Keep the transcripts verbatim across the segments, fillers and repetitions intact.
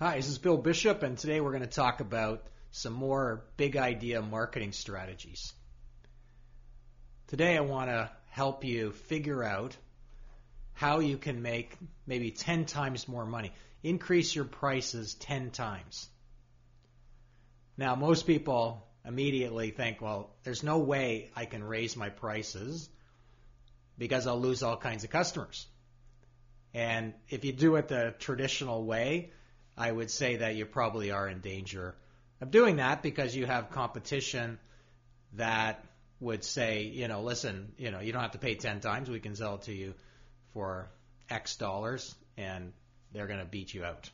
Hi, this is Bill Bishop, and today we're going to talk about some more big idea marketing strategies. Today I want to help you figure out how you can make maybe ten times more money. Increase your prices ten times. Now, most people immediately think, well, there's no way I can raise my prices because I'll lose all kinds of customers. And if you do it the traditional way, I would say that you probably are in danger of doing that because you have competition that would say, you know, listen, you know, you don't have to pay ten times. We can sell it to you for X dollars, and they're going to beat you out.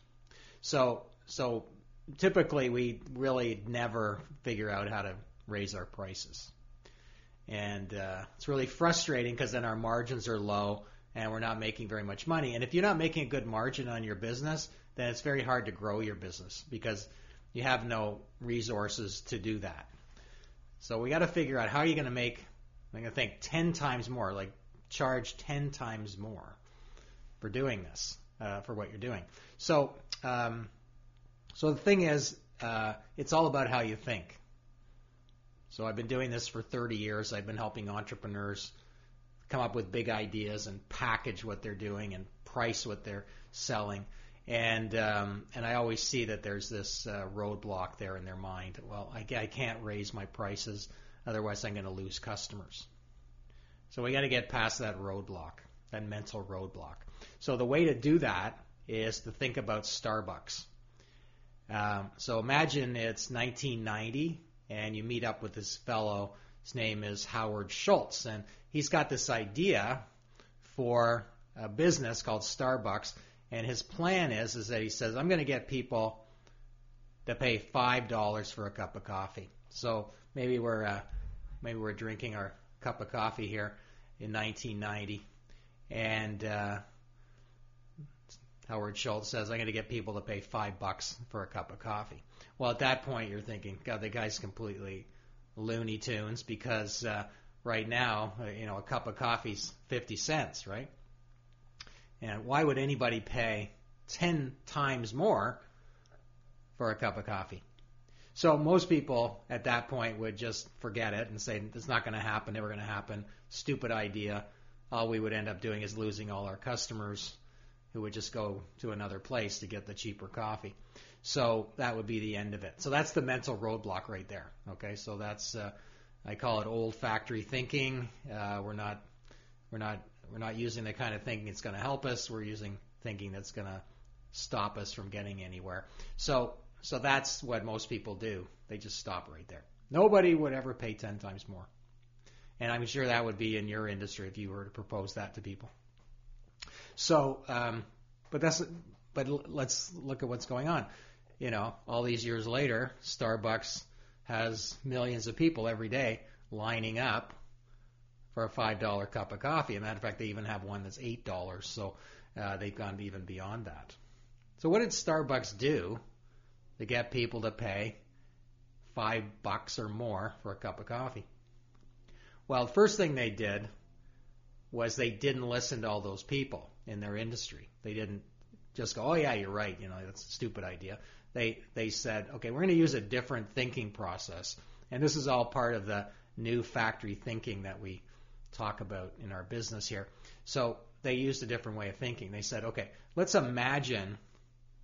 So, so typically we really never figure out how to raise our prices. And uh, it's really frustrating because then our margins are low and we're not making very much money. And if you're not making a good margin on your business, then it's very hard to grow your business because you have no resources to do that. So we got to figure out how you're going to make, I'm going to think ten times more, like charge ten times more for doing this, uh, for what you're doing. So um, so the thing is, uh, it's all about how you think. So I've been doing this for thirty years. I've been helping entrepreneurs come up with big ideas and package what they're doing and price what they're selling. And um, and I always see that there's this uh, roadblock there in their mind. Well, I, I can't raise my prices, otherwise I'm going to lose customers. So we got to get past that roadblock, that mental roadblock. So the way to do that is to think about Starbucks. Um, so imagine it's nineteen ninety, and you meet up with this fellow. His name is Howard Schultz, and he's got this idea for a business called Starbucks. And his plan is, is that he says, I'm going to get people to pay five dollars for a cup of coffee. So maybe we're uh, maybe we're drinking our cup of coffee here in nineteen ninety. And uh, Howard Schultz says, I'm going to get people to pay five bucks for a cup of coffee. Well, at that point, you're thinking, God, the guy's completely Looney Tunes because uh, right now, you know, a cup of coffee's fifty cents, right? And why would anybody pay ten times more for a cup of coffee? So most people at that point would just forget it and say, it's not going to happen, never going to happen, stupid idea. All we would end up doing is losing all our customers who would just go to another place to get the cheaper coffee. So that would be the end of it. So that's the mental roadblock right there. Okay, so that's, uh, I call it old factory thinking. Uh, we're not, we're not, We're not using the kind of thinking that's going to help us. We're using thinking that's going to stop us from getting anywhere. So so that's what most people do. They just stop right there. Nobody would ever pay ten times more. And I'm sure that would be in your industry if you were to propose that to people. So, um, but that's, but let's look at what's going on. You know, all these years later, Starbucks has millions of people every day lining up for a five dollar cup of coffee. As a matter of fact, they even have one that's eight dollars, so uh, they've gone even beyond that. So what did Starbucks do to get people to pay five bucks or more for a cup of coffee? Well, the first thing they did was they didn't listen to all those people in their industry. They didn't just go, oh yeah, you're right, you know, that's a stupid idea. They, they said, okay, we're going to use a different thinking process, and this is all part of the new factory thinking that we talk about in our business here. So they used a different way of thinking. They said, okay, let's imagine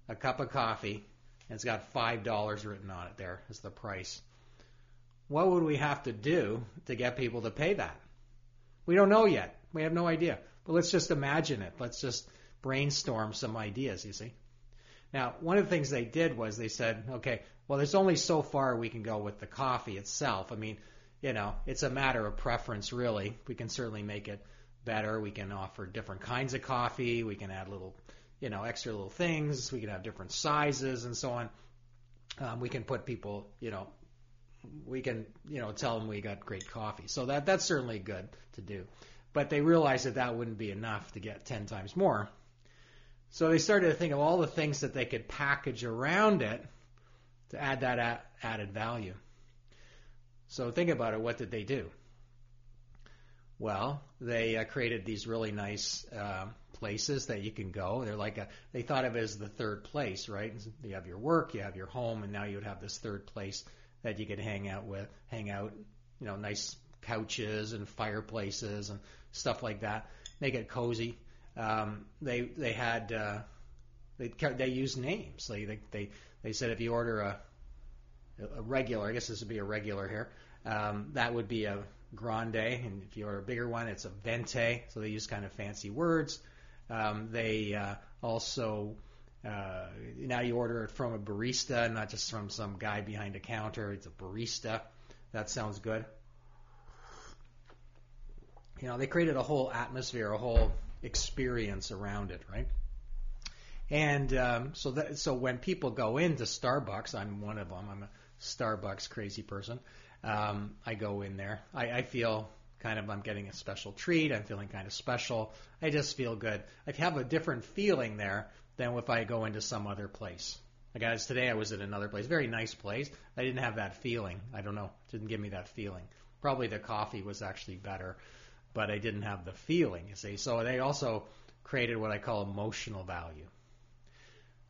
a cup of coffee and it's got five dollars written on it there as the price. What would we have to do to get people to pay that? We don't know yet. We have no idea. But let's just imagine it. Let's just brainstorm some ideas, you see. Now, one of the things they did was they said, okay, well, there's only so far we can go with the coffee itself. I mean, you know, it's a matter of preference, really. We can certainly make it better. We can offer different kinds of coffee. We can add little, you know, extra little things. We can have different sizes and so on. Um, we can put people, you know, we can, you know, tell them we got great coffee. So that that's certainly good to do. But they realized that that wouldn't be enough to get ten times more. So they started to think of all the things that they could package around it to add that added value. So think about it. What did they do? Well, they uh, created these really nice uh, places that you can go. They're like a, they thought of it as the third place, right? You have your work, you have your home, and now you would have this third place that you could hang out with, hang out, you know, nice couches and fireplaces and stuff like that. Make it cozy. Um, they they had uh, they they used names. They, they they they said if you order a a regular, I guess this would be a regular here. Um, that would be a grande, and if you order a bigger one, it's a venti. So they use kind of fancy words. Um, they uh, also uh, now you order it from a barista, not just from some guy behind a counter. It's a barista. That sounds good. You know, they created a whole atmosphere, a whole experience around it, right? And um, so that, so when people go into Starbucks, I'm one of them. I'm a Starbucks crazy person. Um, I go in there. I, I feel kind of I'm getting a special treat. I'm feeling kind of special. I just feel good. I have a different feeling there than if I go into some other place. Like as today, I was at another place, very nice place. I didn't have that feeling. I don't know. It didn't give me that feeling. Probably the coffee was actually better, but I didn't have the feeling, you see. So they also created what I call emotional value.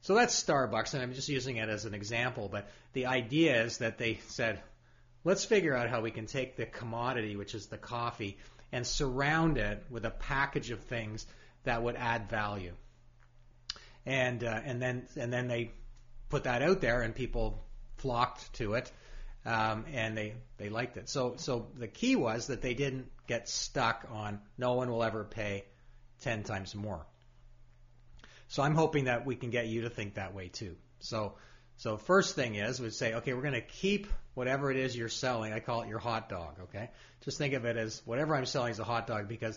So that's Starbucks, and I'm just using it as an example, but the idea is that they said, let's figure out how we can take the commodity, which is the coffee, and surround it with a package of things that would add value. And uh, and then and then they put that out there, and people flocked to it, um, and they, they liked it. So so the key was that they didn't get stuck on no one will ever pay ten times more. So I'm hoping that we can get you to think that way too. So so first thing is we'd say, okay, we're going to keep whatever it is you're selling. I call it your hot dog, okay? Just think of it as whatever I'm selling is a hot dog, because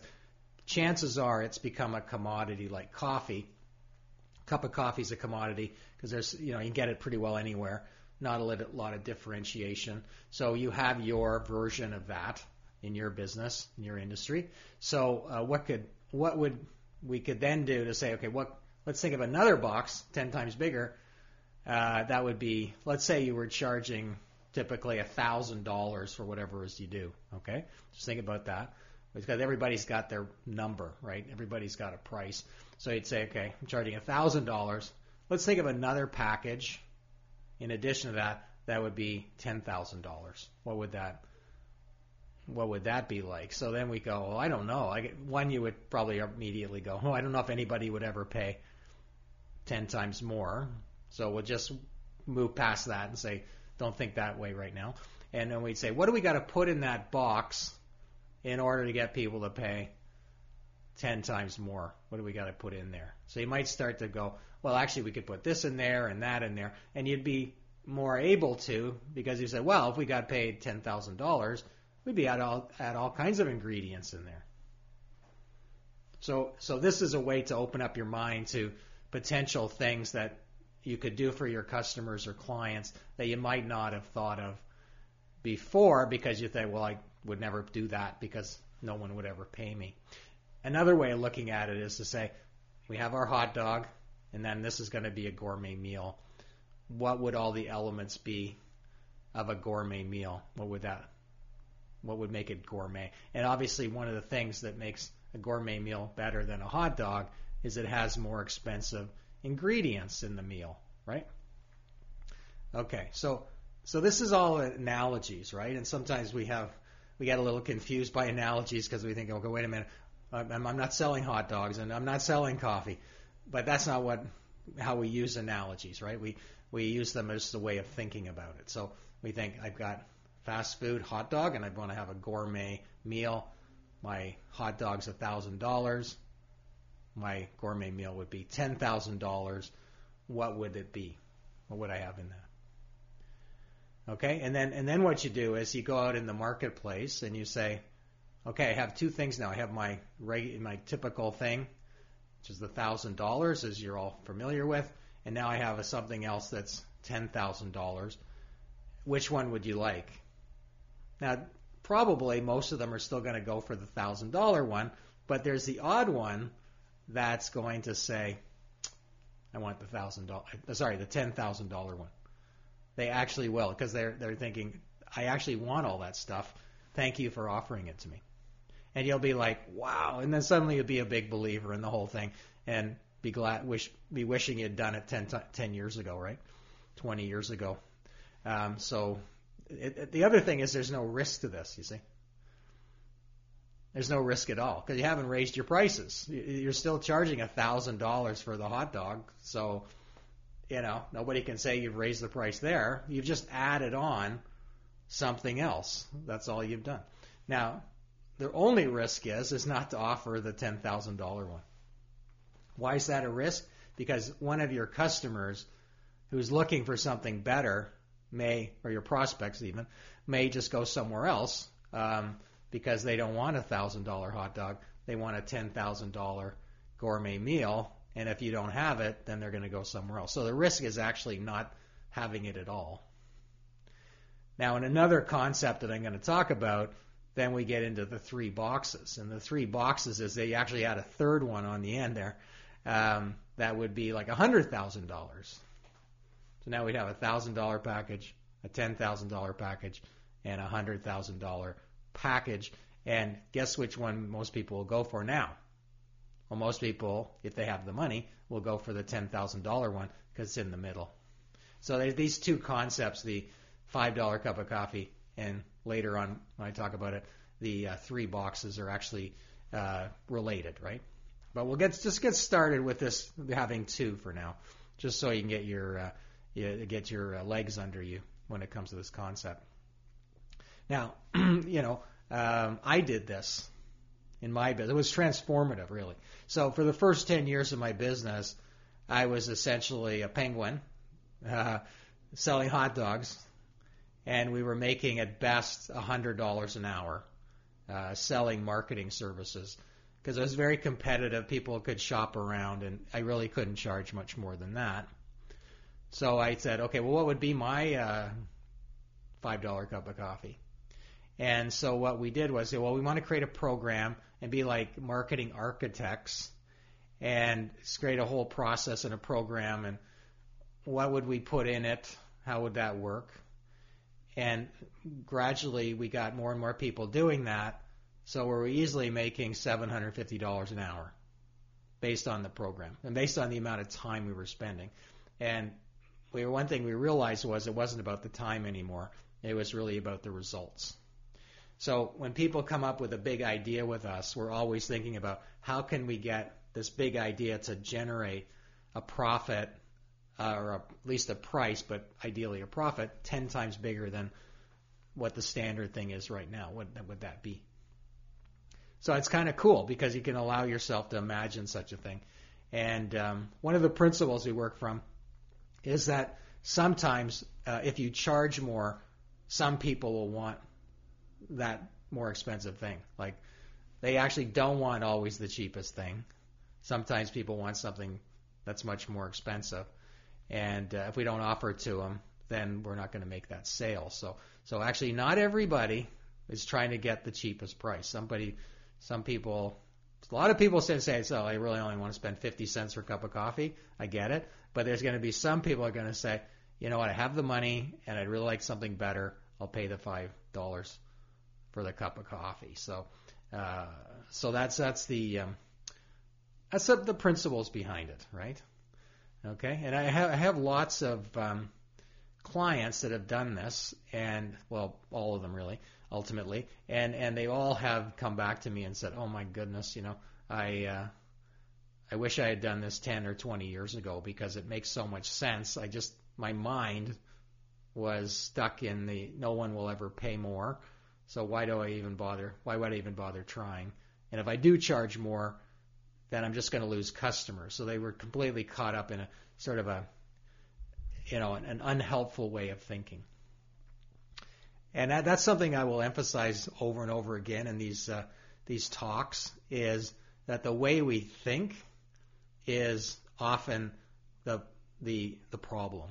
chances are it's become a commodity like coffee. A cup of coffee is a commodity because there's, you know, you can get it pretty well anywhere. Not a lot of differentiation. So you have your version of that in your business, in your industry. So uh, what could what would we could then do to say, okay, what let's think of another box ten times bigger. Uh, that would be, let's say you were charging typically one thousand dollars for whatever it is you do, okay? Just think about that. Because everybody's got their number, right? Everybody's got a price. So you'd say, okay, I'm charging one thousand dollars. Let's think of another package. In addition to that, that would be ten thousand dollars. What would that What would that be like? So then we go, well, I don't know. I get, one, you would probably immediately go, oh, I don't know if anybody would ever pay ten times more. So we'll just move past that and say, don't think that way right now. And then we'd say, what do we got to put in that box in order to get people to pay ten times more? What do we got to put in there? So you might start to go, well, actually, we could put this in there and that in there. And you'd be more able to, because you said, well, if we got paid ten thousand dollars, we'd be at all at all kinds of ingredients in there. So so this is a way to open up your mind to potential things that you could do for your customers or clients that you might not have thought of before, because you think, well, I would never do that because no one would ever pay me. Another way of looking at it is to say, we have our hot dog, and then this is going to be a gourmet meal. What would all the elements be of a gourmet meal? What would that What would make it gourmet? And obviously one of the things that makes a gourmet meal better than a hot dog is it has more expensive ingredients in the meal, right? Okay, so so this is all analogies, right? And sometimes we have we get a little confused by analogies because we think, okay, wait a minute, I'm, I'm not selling hot dogs and I'm not selling coffee. But that's not what how we use analogies, right? We, we use them as the way of thinking about it. So we think I've got fast food hot dog, and I want to have a gourmet meal. My hot dog's one thousand dollars. My gourmet meal would be ten thousand dollars. What would it be? What would I have in that? Okay, and then and then what you do is you go out in the marketplace and you say, okay, I have two things now. I have my reg- my typical thing, which is the one thousand dollars, as you're all familiar with, and now I have a, something else that's ten thousand dollars. Which one would you like? Now, probably most of them are still going to go for the one thousand dollars one, but there's the odd one that's going to say, I want the one thousand dollars, sorry, the ten thousand dollars one. They actually will, because they're, they're thinking, I actually want all that stuff. Thank you for offering it to me. and you'll be like, wow. And then suddenly you'll be a big believer in the whole thing and be glad, wish, be wishing you'd done it ten, ten years ago, right? twenty years ago. Um, so it, it, the other thing is there's no risk to this, you see. There's no risk at all because you haven't raised your prices. You're still charging one thousand dollars for the hot dog. So, you know, nobody can say you've raised the price there. You've just added on something else. That's all you've done. Now, the only risk is is not to offer the ten thousand dollars one. Why is that a risk? Because one of your customers who's looking for something better may, or your prospects even, may just go somewhere else, um, because they don't want a one thousand dollars hot dog. They want a ten thousand dollars gourmet meal, and if you don't have it, then they're going to go somewhere else. So the risk is actually not having it at all. Now, in another concept that I'm going to talk about, then we get into the three boxes. And the three boxes is they actually add a third one on the end there. Um, that would be like one hundred thousand dollars. So now we'd have a one thousand dollars package, a ten thousand dollars package, and a one hundred thousand dollars package. And guess which one most people will go for now? Well, most people, if they have the money, will go for the ten thousand dollars one because it's in the middle. So there's these two concepts, the five dollar cup of coffee, and later on when I talk about it, the uh, three boxes are actually uh, related, right? But we'll get just get started with this having two for now, just so you can get your uh, you, get your uh, legs under you when it comes to this concept. Now, you know, um, I did this in my business. It was transformative, really. So for the first ten years of my business, I was essentially a penguin uh, selling hot dogs, and we were making at best one hundred dollars an hour uh, selling marketing services because it was very competitive. People could shop around, and I really couldn't charge much more than that. So I said, okay, well, what would be my uh, five dollar cup of coffee? And so what we did was say, well, we want to create a program and be like marketing architects and create a whole process and a program, and what would we put in it? How would that work? And gradually we got more and more people doing that, so we were easily making seven hundred fifty dollars an hour based on the program and based on the amount of time we were spending. And we, one thing we realized was it wasn't about the time anymore. It was really about the results. So when people come up with a big idea with us, we're always thinking about how can we get this big idea to generate a profit, Uh, or a, at least a price, but ideally a profit, ten times bigger than what the standard thing is right now. What would that be? So it's kind of cool because you can allow yourself to imagine such a thing. And um, one of the principles we work from is that sometimes uh, if you charge more, some people will want that more expensive thing. Like they actually don't want always the cheapest thing. Sometimes people want something that's much more expensive. And uh, if we don't offer it to them, then we're not going to make that sale. So, so actually, not everybody is trying to get the cheapest price. Somebody, some people, a lot of people say, say, "So I really only want to spend fifty cents for a cup of coffee." I get it, but there's going to be some people are going to say, "You know what? I have the money, and I'd really like something better. I'll pay the five dollars for the cup of coffee." So, uh, so that's that's the um, that's the principles behind it, right? Okay, and I have, I have lots of um, clients that have done this, and, well, all of them really, ultimately, and, and they all have come back to me and said, oh my goodness, you know, I uh, I wish I had done this ten or twenty years ago because it makes so much sense. I just, my mind was stuck in the no one will ever pay more, so why do I even bother, why would I even bother trying? And if I do charge more, then I'm just going to lose customers. So they were completely caught up in a sort of a, you know, an, an unhelpful way of thinking. And that, that's something I will emphasize over and over again in these uh, these talks is that the way we think is often the the the problem.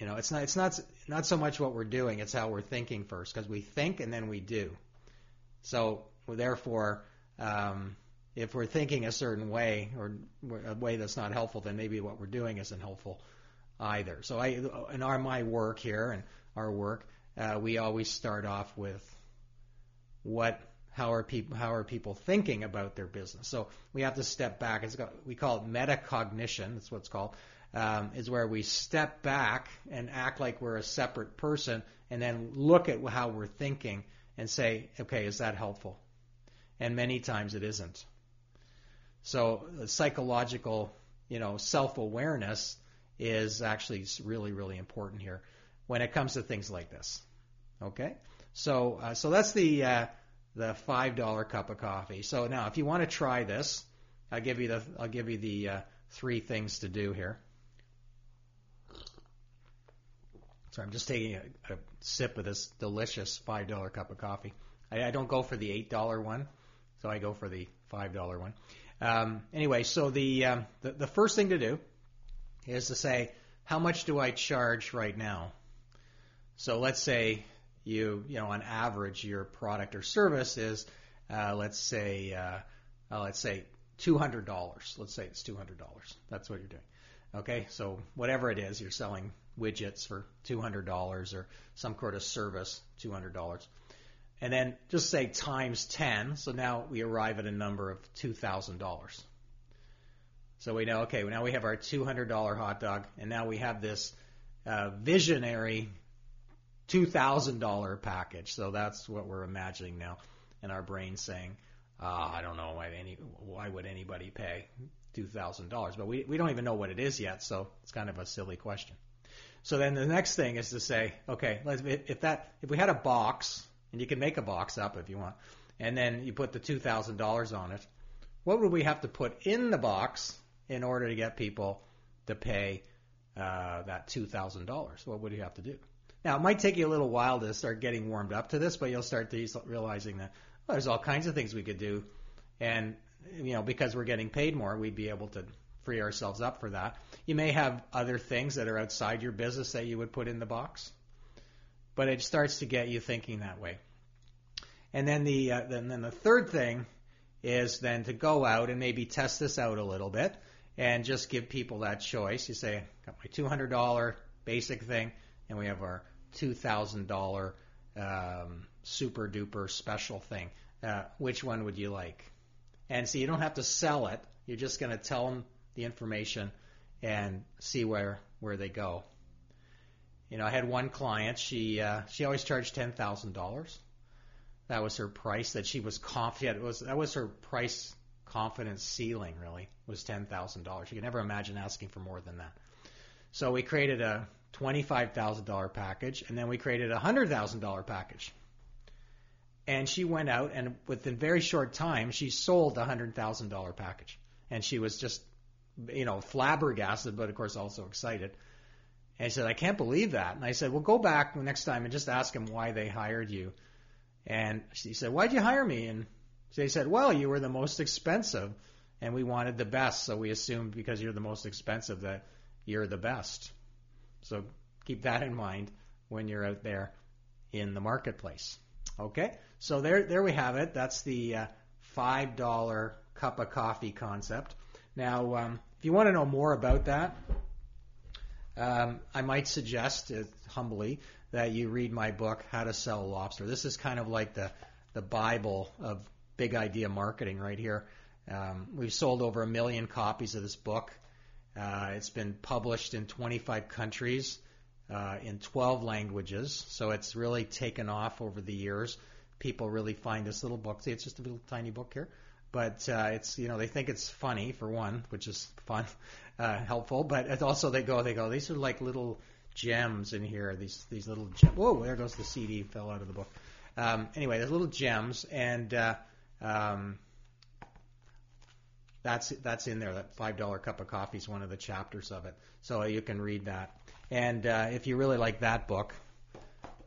You know, it's not it's not not so much what we're doing; it's how we're thinking first, because we think and then we do. So therefore. Um, If we're thinking a certain way or a way that's not helpful, then maybe what we're doing isn't helpful either. So I, in our my work here and our work, uh, we always start off with what How are people, how are people thinking about their business? So we have to step back. It's got, we call it metacognition. That's what it's called. Um, is where we step back and act like we're a separate person and then look at how we're thinking and say, okay, is that helpful? And many times it isn't. So the psychological, you know, self-awareness is actually really, really important here when it comes to things like this. Okay. So, uh, so that's the, uh, the five dollar cup of coffee. So now if you want to try this, I'll give you the, I'll give you the, uh, three things to do here. So I'm just taking a, a sip of this delicious five dollar cup of coffee. I, I don't go for the eight dollar one, so I go for the five dollar one. Um, anyway, so the, um, the the first thing to do is to say, how much do I charge right now? So let's say you, you know, on average, your product or service is, uh, let's say, uh, uh, let's say two hundred dollars. Let's say it's two hundred dollars. That's what you're doing. Okay, so whatever it is, you're selling widgets for two hundred dollars or some sort of service, two hundred dollars. And then just say times ten. So now we arrive at a number of two thousand dollars. So we know, okay, now we have our two hundred dollar hot dog, and now we have this uh, visionary two thousand dollar package. So that's what we're imagining now in our brain saying, ah, I don't know, why, any, why would anybody pay two thousand dollars? But we, we don't even know what it is yet, so it's kind of a silly question. So then the next thing is to say, okay, let's, if that, if we had a box, and you can make a box up if you want, and then you put the two thousand dollars on it, what would we have to put in the box in order to get people to pay uh, that two thousand dollars? What would you have to do? Now, it might take you a little while to start getting warmed up to this, but you'll start realizing that, well, there's all kinds of things we could do, and you know, because we're getting paid more, we'd be able to free ourselves up for that. You may have other things that are outside your business that you would put in the box, but it starts to get you thinking that way. And then the uh, then, then the third thing is then to go out and maybe test this out a little bit and just give people that choice. You say, I got my two hundred dollar basic thing, and we have our two thousand dollar um, super duper special thing. Uh, which one would you like? And so you don't have to sell it. You're just going to tell them the information and see where, where they go. You know, I had one client, she, uh, she always charged ten thousand dollars. That was her price that she was confident, it was, that was her price confidence ceiling really, was ten thousand dollars. You can never imagine asking for more than that. So we created a twenty-five thousand dollar package, and then we created a one hundred thousand dollar package. And she went out, and within very short time, she sold the one hundred thousand dollar package. And she was just, you know, flabbergasted, but of course also excited. And she said, I can't believe that. And I said, well, go back the next time and just ask them why they hired you. And she said, why'd you hire me? And they said, well, you were the most expensive, and we wanted the best. So we assumed because you're the most expensive that you're the best. So keep that in mind when you're out there in the marketplace. Okay, so there there we have it. That's the uh, five dollar cup of coffee concept. Now, um, if you want to know more about that, um, I might suggest, uh, humbly, that you read my book, How to Sell Lobster. This is kind of like the, the Bible of big idea marketing right here. Um, we've sold over a million copies of this book. Uh, it's been published in twenty-five countries. Uh, in twelve languages, so it's really taken off over the years. People really find this little book. See, it's just a little tiny book here, but uh, it's, you know, they think it's funny for one, which is fun, uh, helpful. But it's also they go, they go. These are like little gems in here. These these little gems. Whoa, there goes the C D fell out of the book. Um, anyway, there's little gems, and uh, um, that's that's in there. That five dollar cup of coffee is one of the chapters of it, so you can read that. And uh, if you really like that book,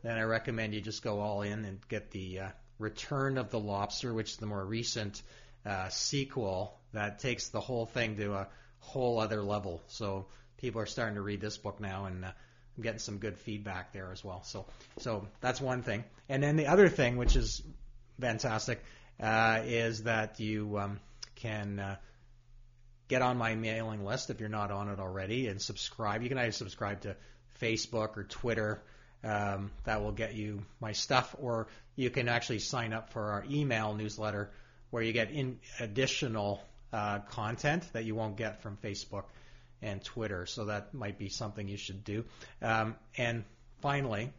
then I recommend you just go all in and get the uh, Return of the Lobster, which is the more recent uh, sequel that takes the whole thing to a whole other level. So people are starting to read this book now, and uh, I'm getting some good feedback there as well. So, so that's one thing. And then the other thing, which is fantastic, uh, is that you um, can... Uh, Get on my mailing list if you're not on it already and subscribe. You can either subscribe to Facebook or Twitter Um, that will get you my stuff, or you can actually sign up for our email newsletter where you get in additional uh, content that you won't get from Facebook and Twitter. So that might be something you should do. Um, and finally,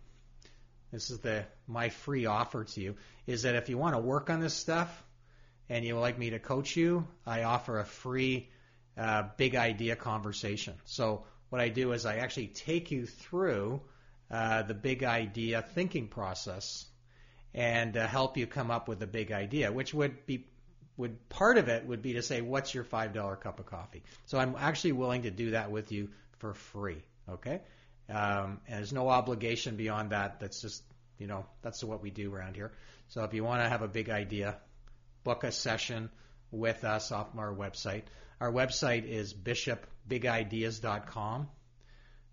this is the my free offer to you, is that if you want to work on this stuff and you would like me to coach you, I offer a free uh, big idea conversation. So what I do is I actually take you through uh, the big idea thinking process and uh, help you come up with a big idea, which would be would part of it would be to say, what's your five dollar cup of coffee? So I'm actually willing to do that with you for free, okay? Um, and there's no obligation beyond that. That's just, you know, that's what we do around here. So if you want to have a big idea, book a session with us off our website. Our website is bishop big ideas dot com.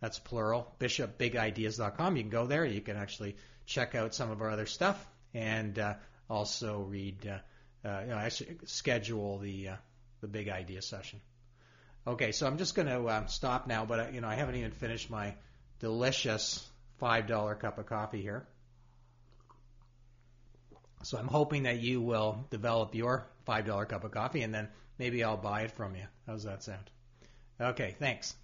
That's plural, bishop big ideas dot com. You can go there. You can actually check out some of our other stuff and uh, also read, uh, uh, you know, actually schedule the uh, the big idea session. Okay, so I'm just going to um, stop now, but I, you know, I haven't even finished my delicious five dollar cup of coffee here. So I'm hoping that you will develop your five dollar cup of coffee, and then maybe I'll buy it from you. How's that sound? Okay, thanks.